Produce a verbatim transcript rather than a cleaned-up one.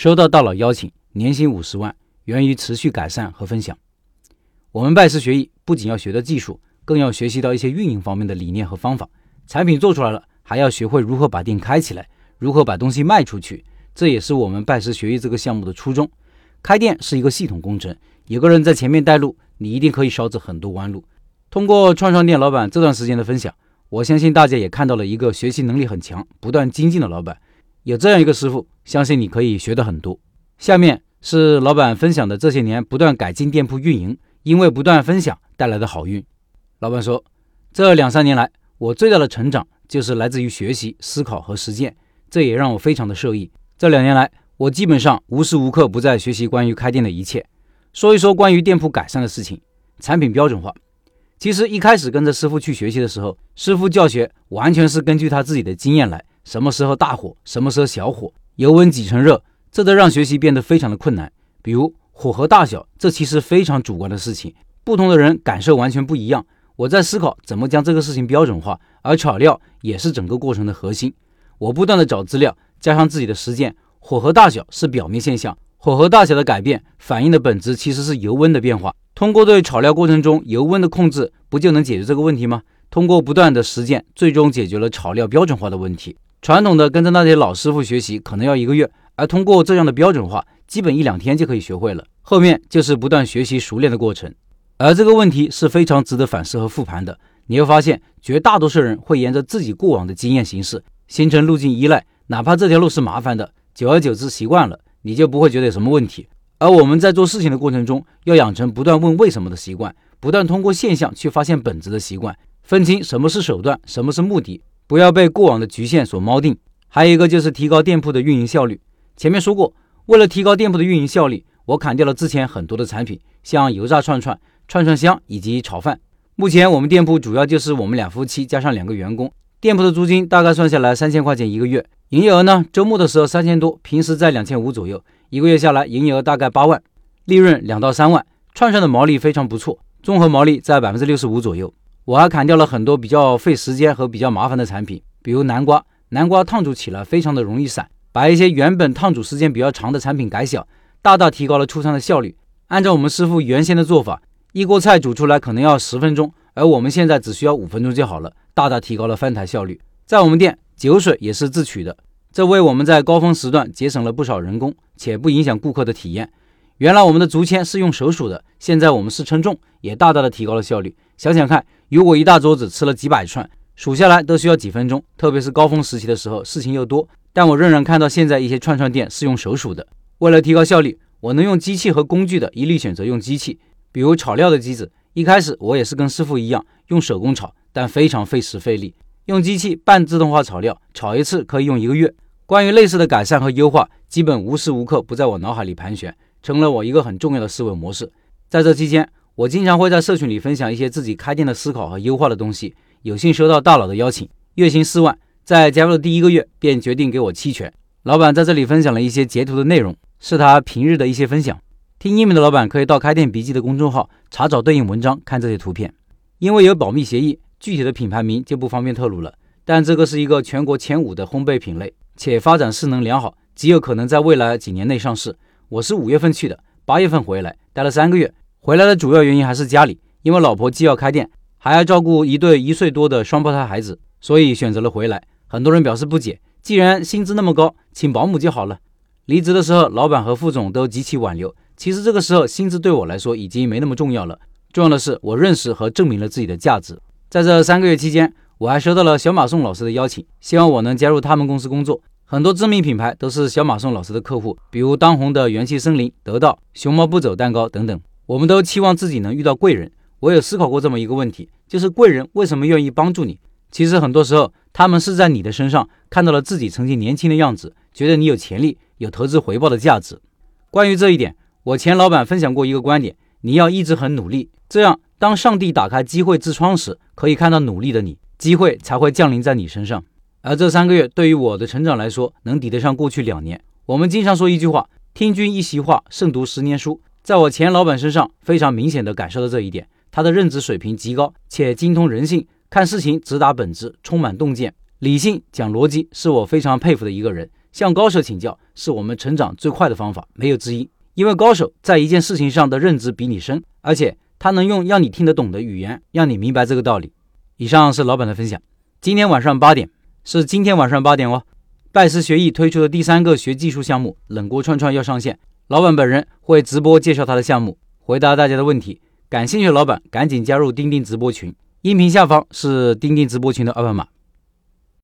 收到大佬邀请，年薪五十万，源于持续改善和分享。我们拜师学艺，不仅要学到技术，更要学习到一些运营方面的理念和方法。产品做出来了，还要学会如何把店开起来，如何把东西卖出去。这也是我们拜师学艺这个项目的初衷。开店是一个系统工程，有个人在前面带路，你一定可以少走很多弯路。通过创创店老板这段时间的分享，我相信大家也看到了一个学习能力很强、不断精进的老板。有这样一个师傅，相信你可以学得很多。下面是老板分享的这些年不断改进店铺运营，因为不断分享带来的好运。老板说，这两三年来，我最大的成长就是来自于学习、思考和实践，这也让我非常的受益。这两年来，我基本上无时无刻不在学习关于开店的一切。说一说关于店铺改善的事情，产品标准化。其实一开始跟着师傅去学习的时候，师傅教学完全是根据他自己的经验来，什么时候大火，什么时候小火，油温几成热，这都让学习变得非常的困难。比如火候大小，这其实非常主观的事情，不同的人感受完全不一样。我在思考怎么将这个事情标准化，而炒料也是整个过程的核心。我不断的找资料，加上自己的实践。火候大小是表面现象，火候大小的改变反映的本质其实是油温的变化。通过对炒料过程中油温的控制，不就能解决这个问题吗？通过不断的实践，最终解决了炒料标准化的问题。传统的跟着那些老师傅学习可能要一个月，而通过这样的标准化，基本一两天就可以学会了。后面就是不断学习熟练的过程。而这个问题是非常值得反思和复盘的。你会发现，绝大多数人会沿着自己过往的经验行事，形成路径依赖，哪怕这条路是麻烦的，久而久之习惯了，你就不会觉得有什么问题。而我们在做事情的过程中，要养成不断问为什么的习惯，不断通过现象去发现本质的习惯，分清什么是手段，什么是目的，不要被过往的局限所锚定。还有一个就是提高店铺的运营效率。前面说过，为了提高店铺的运营效率，我砍掉了之前很多的产品，像油炸串串、串串香以及炒饭。目前我们店铺主要就是我们两夫妻加上两个员工，店铺的租金大概算下来三千块钱一个月，营业额呢，周末的时候三千多，平时在两千五左右，一个月下来营业额大概八万，利润两到三万，串串的毛利非常不错，综合毛利在百分之六十五左右。我还砍掉了很多比较费时间和比较麻烦的产品，比如南瓜，南瓜烫煮起来非常的容易散，把一些原本烫煮时间比较长的产品改小，大大提高了出餐的效率。按照我们师傅原先的做法，一锅菜煮出来可能要十分钟，而我们现在只需要五分钟就好了，大大提高了翻台效率。在我们店，酒水也是自取的，这为我们在高峰时段节省了不少人工，且不影响顾客的体验。原来我们的竹签是用手数的，现在我们是称重，也大大的提高了效率。想想看，如果一大桌子吃了几百串，数下来都需要几分钟，特别是高峰时期的时候事情又多，但我仍然看到现在一些串串店是用手数的。为了提高效率，我能用机器和工具的一律选择用机器，比如炒料的机子，一开始我也是跟师傅一样用手工炒，但非常费时费力。用机器半自动化炒料，炒一次可以用一个月。关于类似的改善和优化，基本无时无刻不在我脑海里盘旋，成了我一个很重要的思维模式。在这期间，我经常会在社群里分享一些自己开店的思考和优化的东西。有幸收到大佬的邀请，月薪四万，在加入的第一个月便决定给我期权。老板在这里分享了一些截图的内容，是他平日的一些分享。听音频的老板可以到开店笔记的公众号查找对应文章，看这些图片。因为有保密协议，具体的品牌名就不方便透露了，但这个是一个全国前五的烘焙品类，且发展势能良好，极有可能在未来几年内上市。我是五月份去的，八月份回来，待了三个月。回来的主要原因还是家里，因为老婆既要开店，还要照顾一对一岁多的双胞胎孩子，所以选择了回来。很多人表示不解，既然薪资那么高，请保姆就好了。离职的时候，老板和副总都极其挽留。其实这个时候，薪资对我来说已经没那么重要了，重要的是我认识和证明了自己的价值。在这三个月期间，我还收到了小马宋老师的邀请，希望我能加入他们公司工作。很多知名品牌都是小马宋老师的客户，比如当红的元气森林、得到、熊猫不走蛋糕等等。我们都期望自己能遇到贵人。我有思考过这么一个问题，就是贵人为什么愿意帮助你？其实很多时候，他们是在你的身上看到了自己曾经年轻的样子，觉得你有潜力，有投资回报的价值。关于这一点，我前老板分享过一个观点，你要一直很努力，这样当上帝打开机会之窗时，可以看到努力的你，机会才会降临在你身上。而这三个月对于我的成长来说，能抵得上过去两年。我们经常说一句话，听君一席话，胜读十年书。在我前老板身上非常明显的感受到这一点，他的认知水平极高，且精通人性，看事情直达本质，充满洞见，理性讲逻辑，是我非常佩服的一个人。向高手请教是我们成长最快的方法，没有之一。因为高手在一件事情上的认知比你深，而且他能用让你听得懂的语言让你明白这个道理。以上是老板的分享。今天晚上八点是今天晚上八点哦，拜师学艺推出的第三个学技术项目冷锅串串要上线，老板本人会直播介绍他的项目，回答大家的问题。感兴趣的老板赶紧加入钉钉直播群，音频下方是钉钉直播群的二维码。